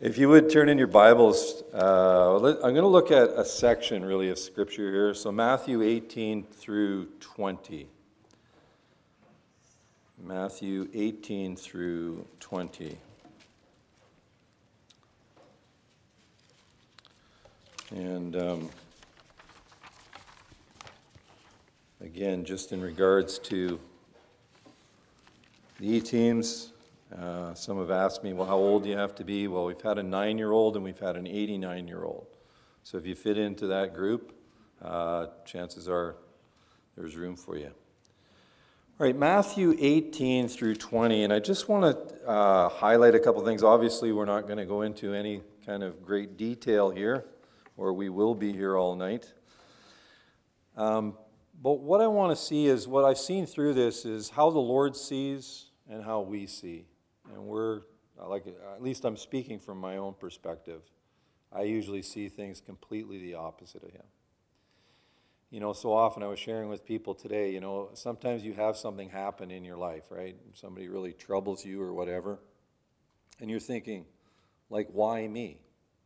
If you would turn in your Bibles, I'm going to look at a section really of Scripture here. So Matthew 18 through 20. Matthew 18 through 20. And again, just in regards to the E-teams, some have asked me, well, how old do you have to be? Well, we've had a 9-year-old and we've had an 89-year-old. So if you fit into that group, chances are there's room for you. All right, Matthew 18 through 20, and I just want to highlight a couple things. Obviously, we're not going to go into any kind of great detail here, or we will be here all night. But what I want to see is, what I've seen through this is how the Lord sees and how we see. And we're, like, at least I'm speaking from my own perspective. I usually see things completely the opposite of him. You know, so often I was sharing with people today, you know, sometimes you have something happen in your life, right? Somebody really troubles you or whatever. And you're thinking, like, why me?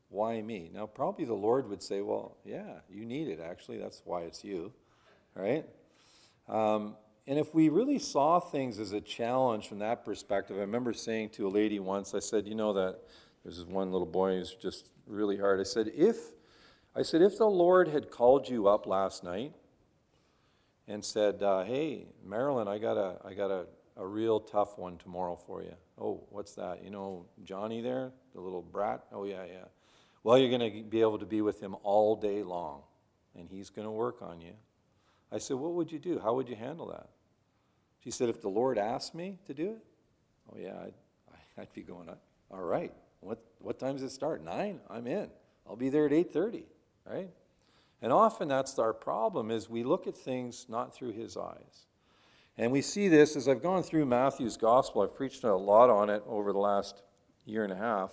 Why me? Now, probably the Lord would say, well, yeah, you need it, actually. That's why it's you, right? And if we really saw things as a challenge from that perspective, I remember saying to a lady once, I said, you know, that there's this one little boy who's just really hard. I said, if the Lord had called you up last night and said, hey, Marilyn, I got a real tough one tomorrow for you. Oh, what's that? You know, Johnny there, the little brat? Oh, yeah. Well, you're going to be able to be with him all day long, and he's going to work on you. I said, what would you do? How would you handle that? She said, if the Lord asked me to do it, oh yeah, I'd be going, all right, what time does it start? 9? I'm in. I'll be there at 8:30, right? And often that's our problem, is we look at things not through his eyes. And we see this, as I've gone through Matthew's gospel, I've preached a lot on it over the last year and a half.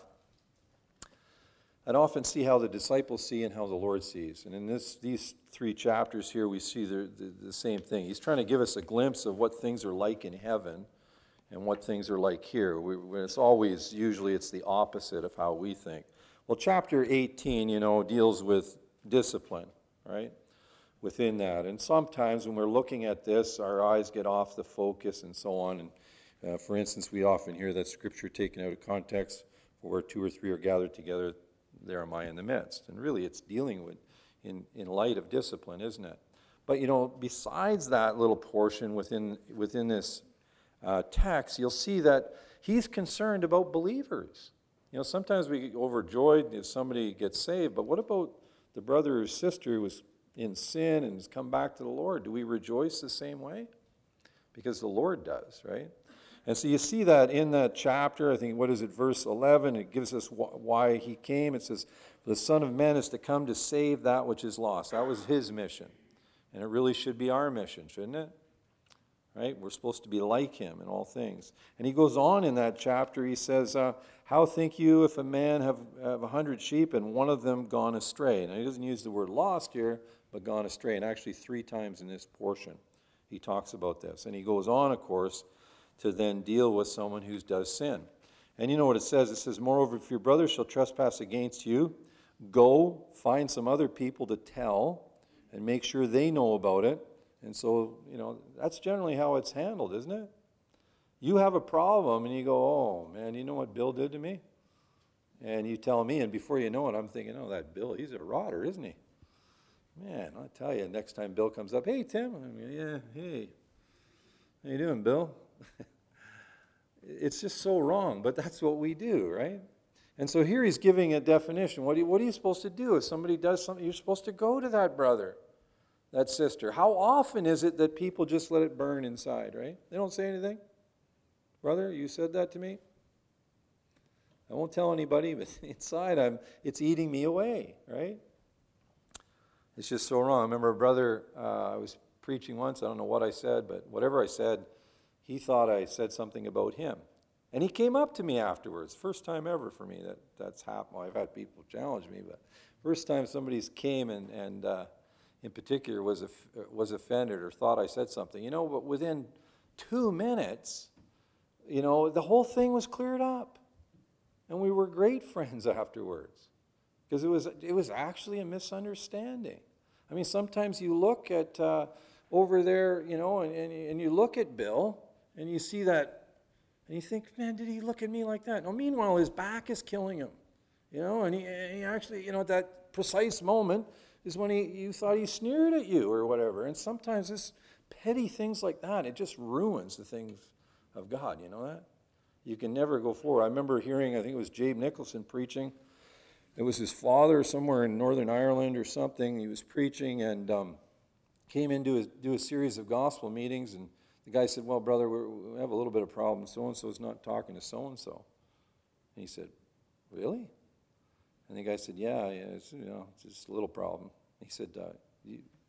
I'd often see how the disciples see and how the Lord sees. And in these three chapters here, we see the same thing. He's trying to give us a glimpse of what things are like in heaven and what things are like here. It's usually the opposite of how we think. Well, chapter 18, you know, deals with discipline, right, within that. And sometimes when we're looking at this, our eyes get off the focus and so on. And for instance, we often hear that scripture taken out of context, for where 2 or 3 are gathered together, there am I in the midst. And really, it's dealing with in light of discipline, isn't it? But, you know, besides that little portion within this text, you'll see that he's concerned about believers. You know, sometimes we get overjoyed if somebody gets saved, but what about the brother or sister who was in sin and has come back to the Lord? Do we rejoice the same way? Because the Lord does, right? And so you see that in that chapter, I think, what is it, verse 11, it gives us why he came. It says, the Son of Man is to come to save that which is lost. That was his mission. And it really should be our mission, shouldn't it? Right? We're supposed to be like him in all things. And he goes on in that chapter, he says, how think you if a man have 100 sheep and one of them gone astray? Now, he doesn't use the word lost here, but gone astray. And actually 3 times in this portion, he talks about this. And he goes on, of course, to then deal with someone who does sin. And you know what it says? It says, moreover, if your brother shall trespass against you, go find some other people to tell and make sure they know about it. And so, you know, that's generally how it's handled, isn't it? You have a problem and you go, oh, man, you know what Bill did to me? And you tell me, and before you know it, I'm thinking, oh, that Bill, he's a rotter, isn't he? Man, I'll tell you, next time Bill comes up, hey, Tim, hey, how you doing, Bill? It's just so wrong, but that's what we do, right? And so here he's giving a definition. What are you supposed to do if somebody does something? You're supposed to go to that brother, that sister. How often is it that people just let it burn inside, right? They don't say anything. Brother, you said that to me. I won't tell anybody, but inside it's eating me away, right? It's just so wrong. I remember a brother, I was preaching once. I don't know what I said, but whatever I said, he thought I said something about him. And he came up to me afterwards. First time ever for me that's happened. Well, I've had people challenge me, but first time somebody's came and in particular was offended or thought I said something. You know, but within 2 minutes, you know, the whole thing was cleared up. And we were great friends afterwards, because it was actually a misunderstanding. I mean, sometimes you look at over there, you know, and you look at Bill, and you see that, and you think, man, did he look at me like that? No, meanwhile, his back is killing him, you know, and he actually, you know, at that precise moment is when you thought he sneered at you or whatever. And sometimes this petty things like that, it just ruins the things of God, you know that? You can never go forward. I remember hearing, I think it was Jabe Nicholson preaching. It was his father somewhere in Northern Ireland or something. He was preaching and came in to do a series of gospel meetings. And the guy said, well, brother, we have a little bit of problem. So-and-so is not talking to so-and-so. And he said, really? And the guy said, yeah, it's, you know, it's just a little problem. And he said, do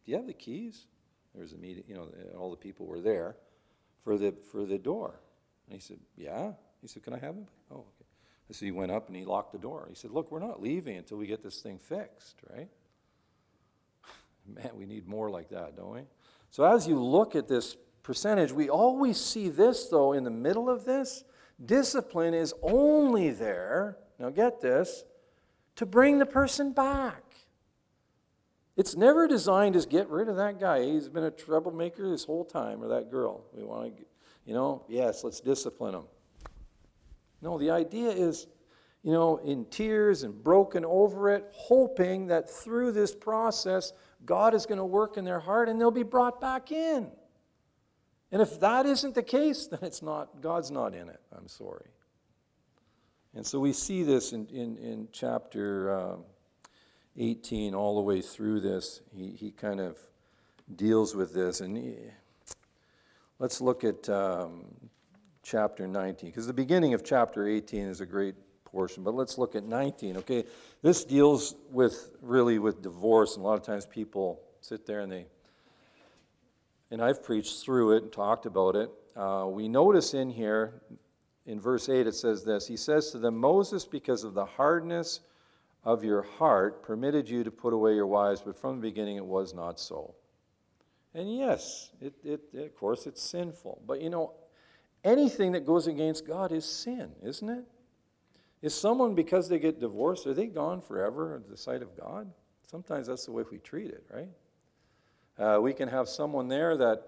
you have the keys? There was a meeting, you know, all the people were there for the door. And he said, yeah. He said, can I have them? Oh, okay. So he went up and he locked the door. He said, look, we're not leaving until we get this thing fixed, right? Man, we need more like that, don't we? So as you look at this percentage, we always see this, though, in the middle of this. Discipline is only there, now get this, to bring the person back. It's never designed as get rid of that guy. He's been a troublemaker this whole time, or that girl. We want to, you know, yes, let's discipline him. No, the idea is, you know, in tears and broken over it, hoping that through this process, God is going to work in their heart and they'll be brought back in. And if that isn't the case, then it's not, God's not in it. I'm sorry. And so we see this in chapter 18 all the way through this. He kind of deals with this. And let's look at chapter 19, because the beginning of chapter 18 is a great portion, but let's look at 19, okay? This deals with divorce, and a lot of times people sit there and I've preached through it and talked about it. We notice in here, in verse 8, it says this, he says to them, Moses, because of the hardness of your heart, permitted you to put away your wives, but from the beginning it was not so. And yes, it of course it's sinful, but you know, anything that goes against God is sin, isn't it? Is someone, because they get divorced, are they gone forever at the sight of God? Sometimes that's the way we treat it, right? We can have someone there that,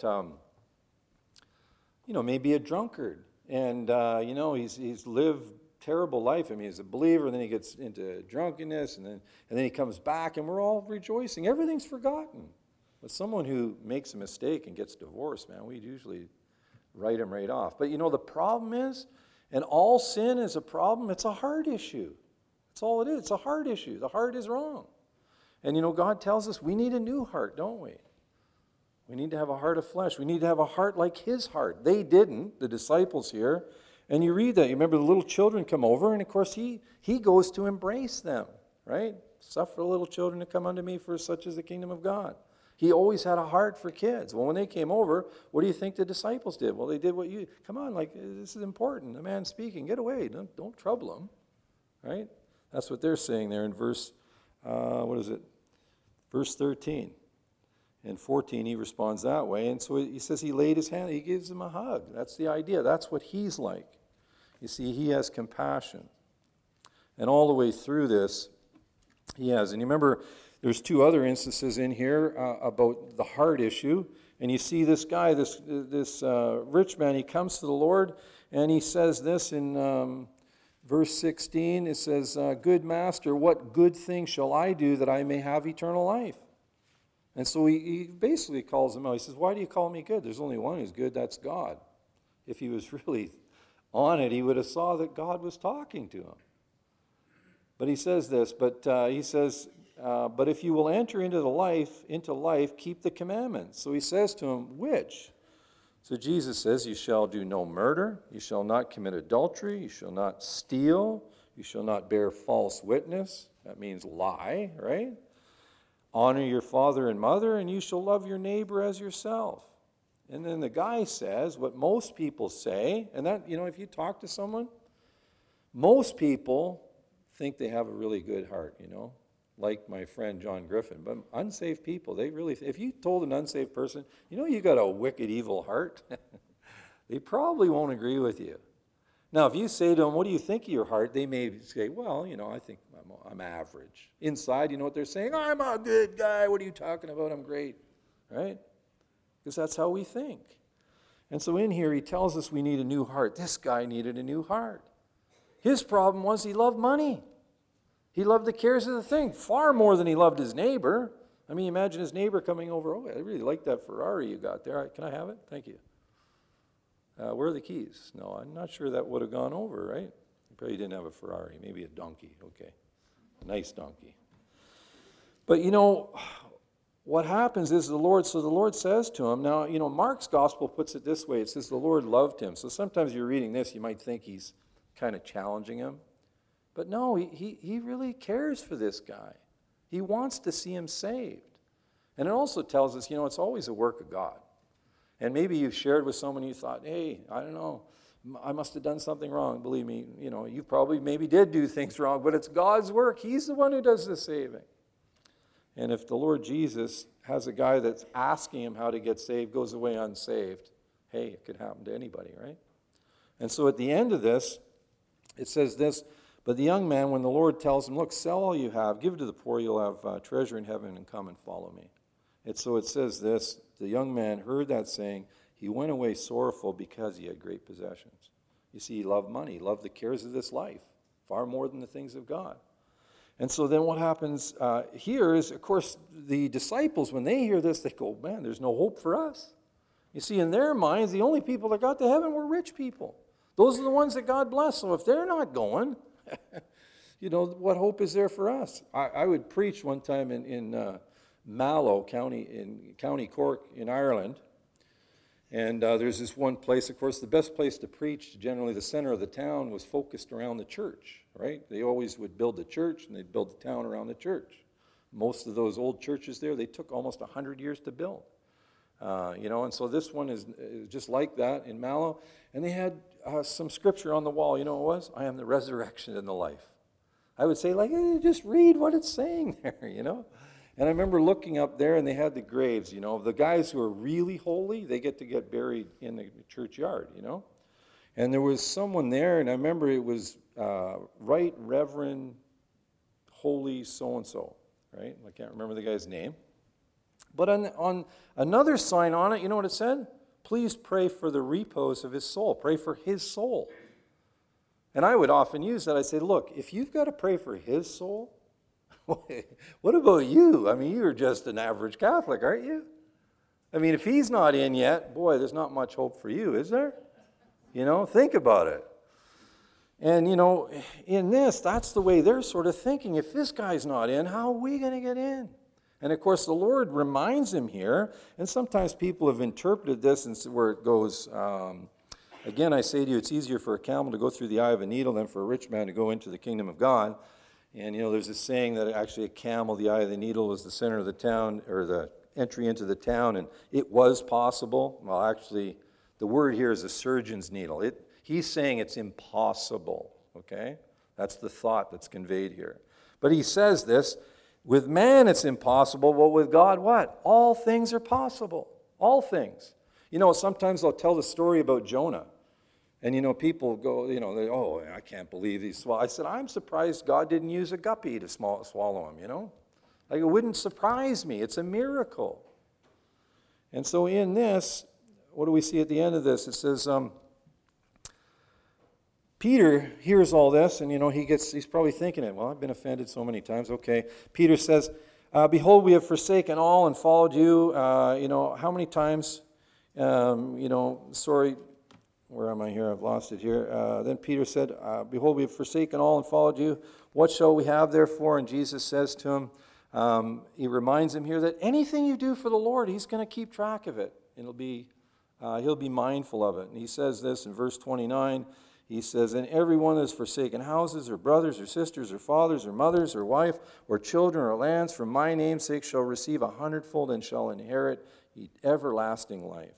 you know, may be a drunkard. And, you know, he's lived a terrible life. I mean, he's a believer, and then he gets into drunkenness, and then he comes back, and we're all rejoicing. Everything's forgotten. But someone who makes a mistake and gets divorced, man, we usually write him right off. But you know, the problem is, and all sin is a problem, it's a heart issue. That's all it is. It's a heart issue. The heart is wrong. And you know, God tells us we need a new heart, don't we? We need to have a heart of flesh. We need to have a heart like his heart. They didn't, the disciples here. And you read that. You remember the little children come over, and of course he goes to embrace them, right? Suffer little children to come unto me, for such is the kingdom of God. He always had a heart for kids. Well, when they came over, what do you think the disciples did? Well, they did what you, come on, like, this is important. The man's speaking. Get away. Don't trouble him, right? That's what they're saying there in verse, Verse 13 and 14, he responds that way. And so he says he laid his hand, he gives him a hug. That's the idea. That's what he's like. You see, he has compassion. And all the way through this, he has. And you remember, there's two other instances in here about the heart issue. And you see this guy, this rich man, he comes to the Lord, and he says this in verse 16. It says, good master, what good thing shall I do that I may have eternal life? And so he basically calls him out. He says, why do you call me good? There's only one who's good, that's God. If he was really on it, he would have saw that God was talking to him. But he says this, but if you will enter into life, keep the commandments. So he says to him, which? So Jesus says, you shall do no murder, you shall not commit adultery, you shall not steal, you shall not bear false witness. That means lie, right? Honor your father and mother, and you shall love your neighbor as yourself. And then the guy says what most people say, and that, you know, if you talk to someone, most people think they have a really good heart, you know, like my friend John Griffin. But unsaved people, they really, if you told an unsaved person, you know, you got a wicked, evil heart, they probably won't agree with you. Now, if you say to them, what do you think of your heart? They may say, well, you know, I think I'm average. Inside, you know what they're saying? I'm a good guy. What are you talking about? I'm great, right? Because that's how we think. And so in here, he tells us we need a new heart. This guy needed a new heart. His problem was he loved money. He loved the cares of the thing far more than he loved his neighbor. I mean, imagine his neighbor coming over, oh, I really like that Ferrari you got there. Can I have it? Thank you. Where are the keys? No, I'm not sure that would have gone over, right? He probably didn't have a Ferrari, maybe a donkey. Okay, a nice donkey. But you know, what happens is the Lord says to him, now, you know, Mark's gospel puts it this way. It says the Lord loved him. So sometimes you're reading this, you might think he's kind of challenging him. But no, he really cares for this guy. He wants to see him saved. And it also tells us, you know, it's always a work of God. And maybe you've shared with someone you thought, hey, I don't know, I must have done something wrong. Believe me, you know, you probably maybe did do things wrong, but it's God's work. He's the one who does the saving. And if the Lord Jesus has a guy that's asking him how to get saved, goes away unsaved, hey, it could happen to anybody, right? And so at the end of this, it says this, but the young man, when the Lord tells him, look, sell all you have, give it to the poor, you'll have treasure in heaven, and come and follow me. And so it says this, the young man heard that saying, he went away sorrowful because he had great possessions. You see, he loved money, he loved the cares of this life, far more than the things of God. And so then what happens here is, of course, the disciples, when they hear this, they go, man, there's no hope for us. You see, in their minds, the only people that got to heaven were rich people. Those are the ones that God blessed. So if they're not going, you know, what hope is there for us? I would preach one time in Mallow County, in County Cork, in Ireland. And there's this one place, of course, the best place to preach, generally the center of the town was focused around the church, right? They always would build the church, and they'd build the town around the church. Most of those old churches there, they took almost 100 years to build. You know, and so this one is just like that in Mallow. And they had some scripture on the wall. You know what it was? I am the resurrection and the life. I would say, like, hey, just read what it's saying there, you know? And I remember looking up there, and they had the graves, you know. The guys who are really holy, they get buried in the churchyard, you know. And there was someone there, and I remember it was Right Reverend Holy so-and-so, right? I can't remember the guy's name. But on another sign on it, you know what it said? Please pray for the repose of his soul. Pray for his soul. And I would often use that. I'd say, look, if you've got to pray for his soul, what about you? I mean, you're just an average Catholic, aren't you? I mean, if he's not in yet, boy, there's not much hope for you, is there? You know, think about it. And, you know, in this, that's the way they're sort of thinking. If this guy's not in, how are we going to get in? And, of course, the Lord reminds him here, and sometimes people have interpreted this and where it goes, again, I say to you, it's easier for a camel to go through the eye of a needle than for a rich man to go into the kingdom of God. And, you know, there's this saying that actually a camel, the eye of the needle, was the center of the town, or the entry into the town, and it was possible. Well, actually, the word here is a surgeon's needle. He's saying it's impossible, okay? That's the thought that's conveyed here. But he says this, with man it's impossible, but with God what? All things are possible, all things. You know, sometimes I'll tell the story about Jonah. And, you know, people go, you know, they, oh, I can't believe these swallows. I said, I'm surprised God didn't use a guppy to swallow him, you know. Like, it wouldn't surprise me. It's a miracle. And so in this, what do we see at the end of this? It says, Peter hears all this, and, you know, he's probably thinking it. Well, I've been offended so many times. Okay. Peter says, behold, we have forsaken all and followed you. You know, how many times, you know, sorry. Where am I here? I've lost it here. Then Peter said, behold, we have forsaken all and followed you. What shall we have therefore? And Jesus says to him, he reminds him here that anything you do for the Lord, he's going to keep track of it. He'll be mindful of it. And he says this in verse 29. He says, and everyone that has forsaken houses or brothers or sisters or fathers or mothers or wife or children or lands for my name's sake shall receive 100-fold and shall inherit everlasting life.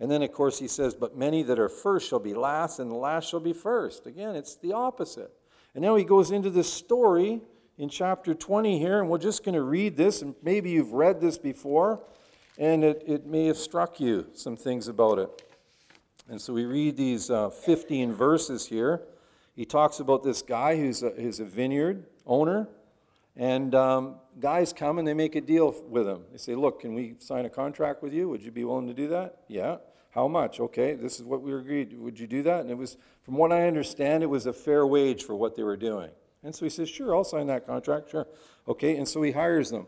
And then, of course, he says, but many that are first shall be last, and the last shall be first. Again, it's the opposite. And now he goes into this story in chapter 20 here, and we're just going to read this, and maybe you've read this before, and it may have struck you some things about it. And so we read these 15 verses here. He talks about this guy who's a vineyard owner, and guys come and they make a deal with him. They say, look, can we sign a contract with you? Would you be willing to do that? Yeah. How much? Okay, this is what we agreed. Would you do that? And it was, from what I understand, it was a fair wage for what they were doing. And so he says, sure, I'll sign that contract, sure. Okay, and so he hires them.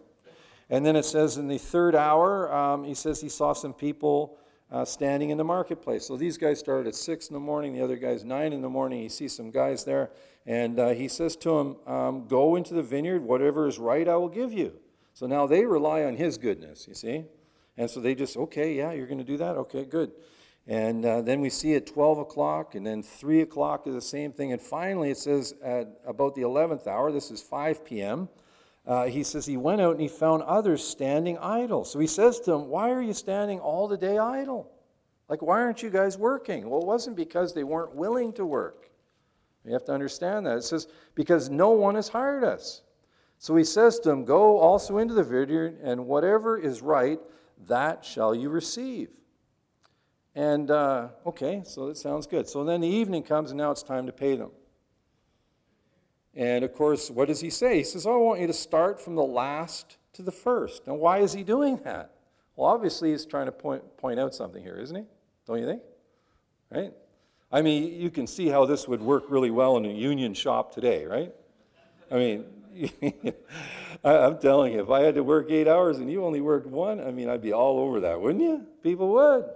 And then it says in the third hour, he says he saw some people standing in the marketplace. So these guys started at 6 in the morning, the other guys 9 in the morning. He sees some guys there, and he says to them, go into the vineyard, whatever is right I will give you. So now they rely on his goodness, you see. And so they just, okay, yeah, you're going to do that? Okay, good. And then we see at 12 o'clock, and then 3 o'clock is the same thing. And finally, it says at about the 11th hour, this is 5 p.m., he says he went out and he found others standing idle. So he says to them, why are you standing all the day idle? Like, why aren't you guys working? Well, it wasn't because they weren't willing to work. You have to understand that. It says, because no one has hired us. So he says to them, go also into the vineyard, and whatever is right, that shall you receive. And, okay, so that sounds good. So then the evening comes, and now it's time to pay them. And, of course, what does he say? He says, oh, I want you to start from the last to the first. Now, why is he doing that? Well, obviously, he's trying to point out something here, isn't he? Don't you think? Right? I mean, you can see how this would work really well in a union shop today, right? I mean, I'm telling you, if I had to work 8 hours and you only worked one, I mean, I'd be all over that, wouldn't you? People would.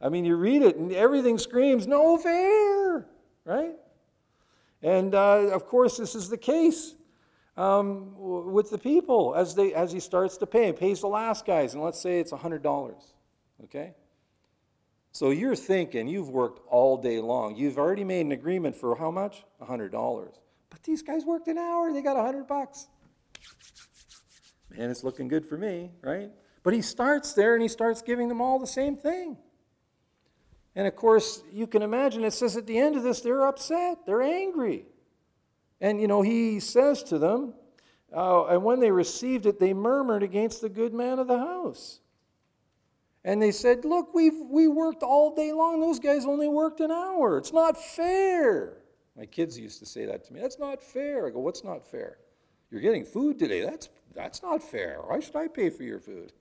I mean, you read it, and everything screams, no fair, right? And, of course, this is the case with the people as he starts to pay. He pays the last guys, and let's say it's $100, okay? So you're thinking you've worked all day long. You've already made an agreement for how much? $100. But these guys worked an hour. They got $100. Man, it's looking good for me, right? But he starts there, and he starts giving them all the same thing. And, of course, you can imagine it says at the end of this, they're upset. They're angry. And, you know, he says to them, and when they received it, they murmured against the good man of the house. And they said, look, we worked all day long. Those guys only worked an hour. It's not fair. My kids used to say that to me. That's not fair. I go, what's not fair? You're getting food today. That's not fair. Why should I pay for your food?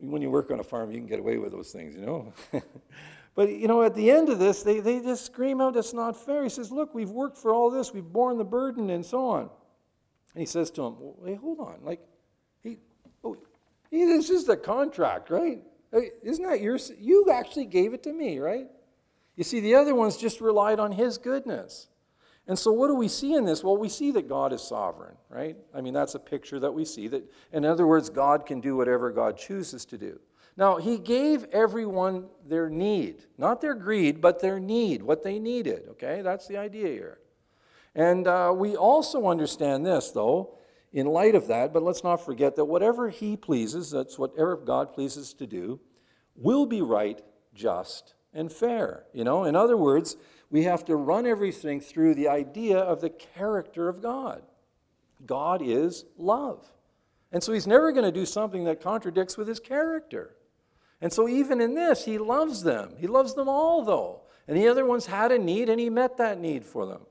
When you work on a farm, you can get away with those things, you know. But, you know, at the end of this, they just scream out, it's not fair. He says, look, we've worked for all this. We've borne the burden and so on. And he says to him, well, hey, hold on. Like, this is the contract, right? Isn't that yours? You actually gave it to me, right? You see, the other ones just relied on his goodness. And so what do we see in this? Well, we see that God is sovereign, right? I mean, that's a picture that we see. That, in other words, God can do whatever God chooses to do. Now, he gave everyone their need. Not their greed, but their need, what they needed, okay? That's the idea here. And we also understand this, though, in light of that, but let's not forget that whatever he pleases, that's whatever God pleases to do, will be right, just, and fair. You know, in other words, we have to run everything through the idea of the character of God. God is love. And so he's never going to do something that contradicts with his character. And so even in this, he loves them. He loves them all, though. And the other ones had a need, and he met that need for them.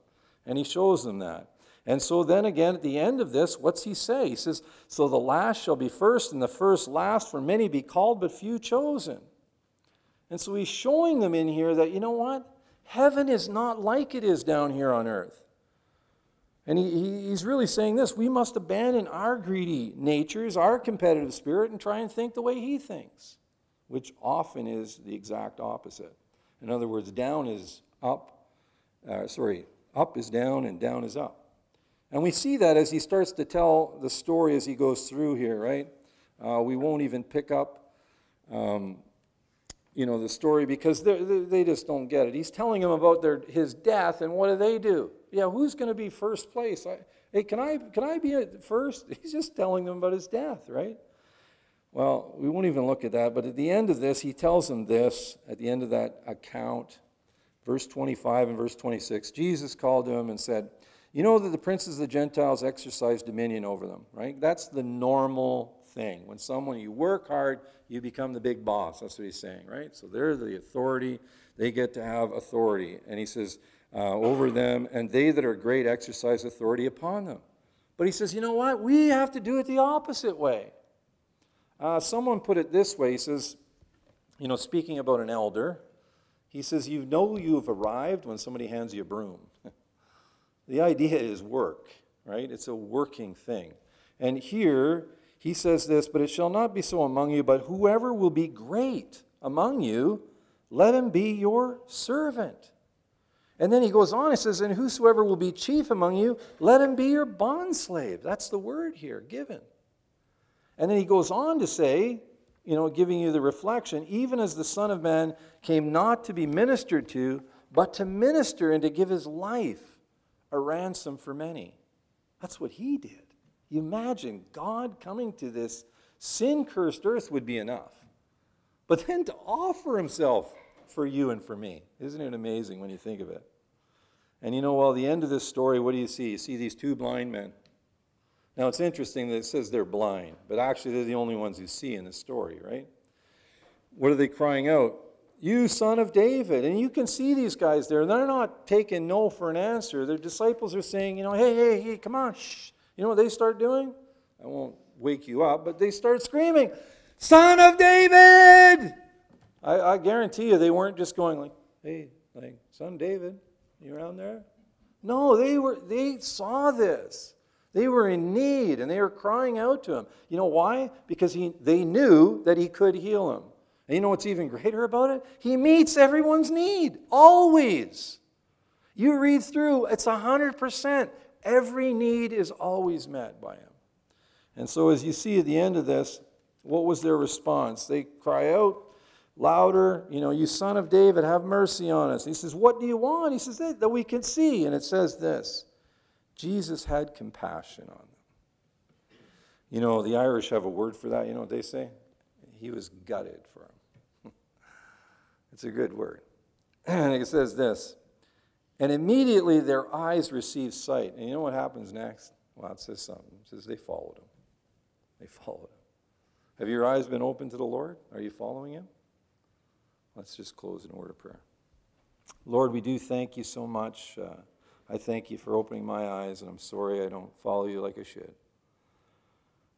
And he shows them that. And so then again, at the end of this, what's he say? He says, so the last shall be first, and the first last, for many be called, but few chosen. And so he's showing them in here that, you know what? Heaven is not like it is down here on earth. And he's really saying this, we must abandon our greedy natures, our competitive spirit, and try and think the way he thinks, which often is the exact opposite. In other words, down is up, up is down and down is up. And we see that as he starts to tell the story as he goes through here, right? We won't even pick up the story, because they just don't get it. He's telling them about his death, and what do they do? Yeah, who's going to be first place? Can I be at first? He's just telling them about his death, right? Well, we won't even look at that, but at the end of this, he tells them this, at the end of that account, verse 25 and verse 26, Jesus called to him and said, you know that the princes of the Gentiles exercise dominion over them, right? That's the normal thing. When someone, you work hard, you become the big boss. That's what he's saying, right? So they're the authority. They get to have authority. And he says, over them, and they that are great exercise authority upon them. But he says, you know what? We have to do it the opposite way. Someone put it this way. He says, you know, speaking about an elder, he says, you know you've arrived when somebody hands you a broom. The idea is work, right? It's a working thing. And here, he says this, but it shall not be so among you, but whoever will be great among you, let him be your servant. And then he goes on, he says, and whosoever will be chief among you, let him be your bondslave. That's the word here, given. And then he goes on to say, you know, giving you the reflection, even as the Son of Man came not to be ministered to, but to minister and to give his life a ransom for many. That's what he did. You imagine God coming to this sin-cursed earth would be enough. But then to offer himself for you and for me. Isn't it amazing when you think of it? And you know, well, the end of this story, what do you see? You see these two blind men. Now, it's interesting that it says they're blind, but actually they're the only ones you see in the story, right? What are they crying out? You, Son of David. And you can see these guys there. They're not taking no for an answer. Their disciples are saying, you know, hey, come on, shh. You know what they start doing? I won't wake you up, but they start screaming, Son of David! I guarantee you they weren't just going like, hey, like, Son of David, you around there? No, they saw this. They were in need, and they were crying out to him. You know why? Because they knew that he could heal them. And you know what's even greater about it? He meets everyone's need, always. You read through, it's 100%. Every need is always met by him. And so as you see at the end of this, what was their response? They cry out louder, you know, you Son of David, have mercy on us. And he says, what do you want? He says, that we can see. And it says this, Jesus had compassion on them. You know, the Irish have a word for that. You know what they say? He was gutted for them. It's a good word. And it says this, and immediately their eyes received sight. And you know what happens next? Well, it says something. It says they followed him. They followed him. Have your eyes been open to the Lord? Are you following him? Let's just close in a word of prayer. Lord, we do thank you so much. I thank you for opening my eyes, and I'm sorry I don't follow you like I should.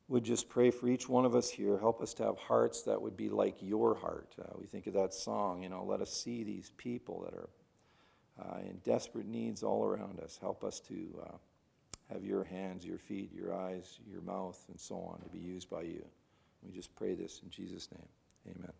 Would just pray for each one of us here. Help us to have hearts that would be like your heart. We think of that song, you know, let us see these people that are in desperate needs all around us. Help us to have your hands, your feet, your eyes, your mouth, and so on to be used by you. We just pray this in Jesus' name. Amen.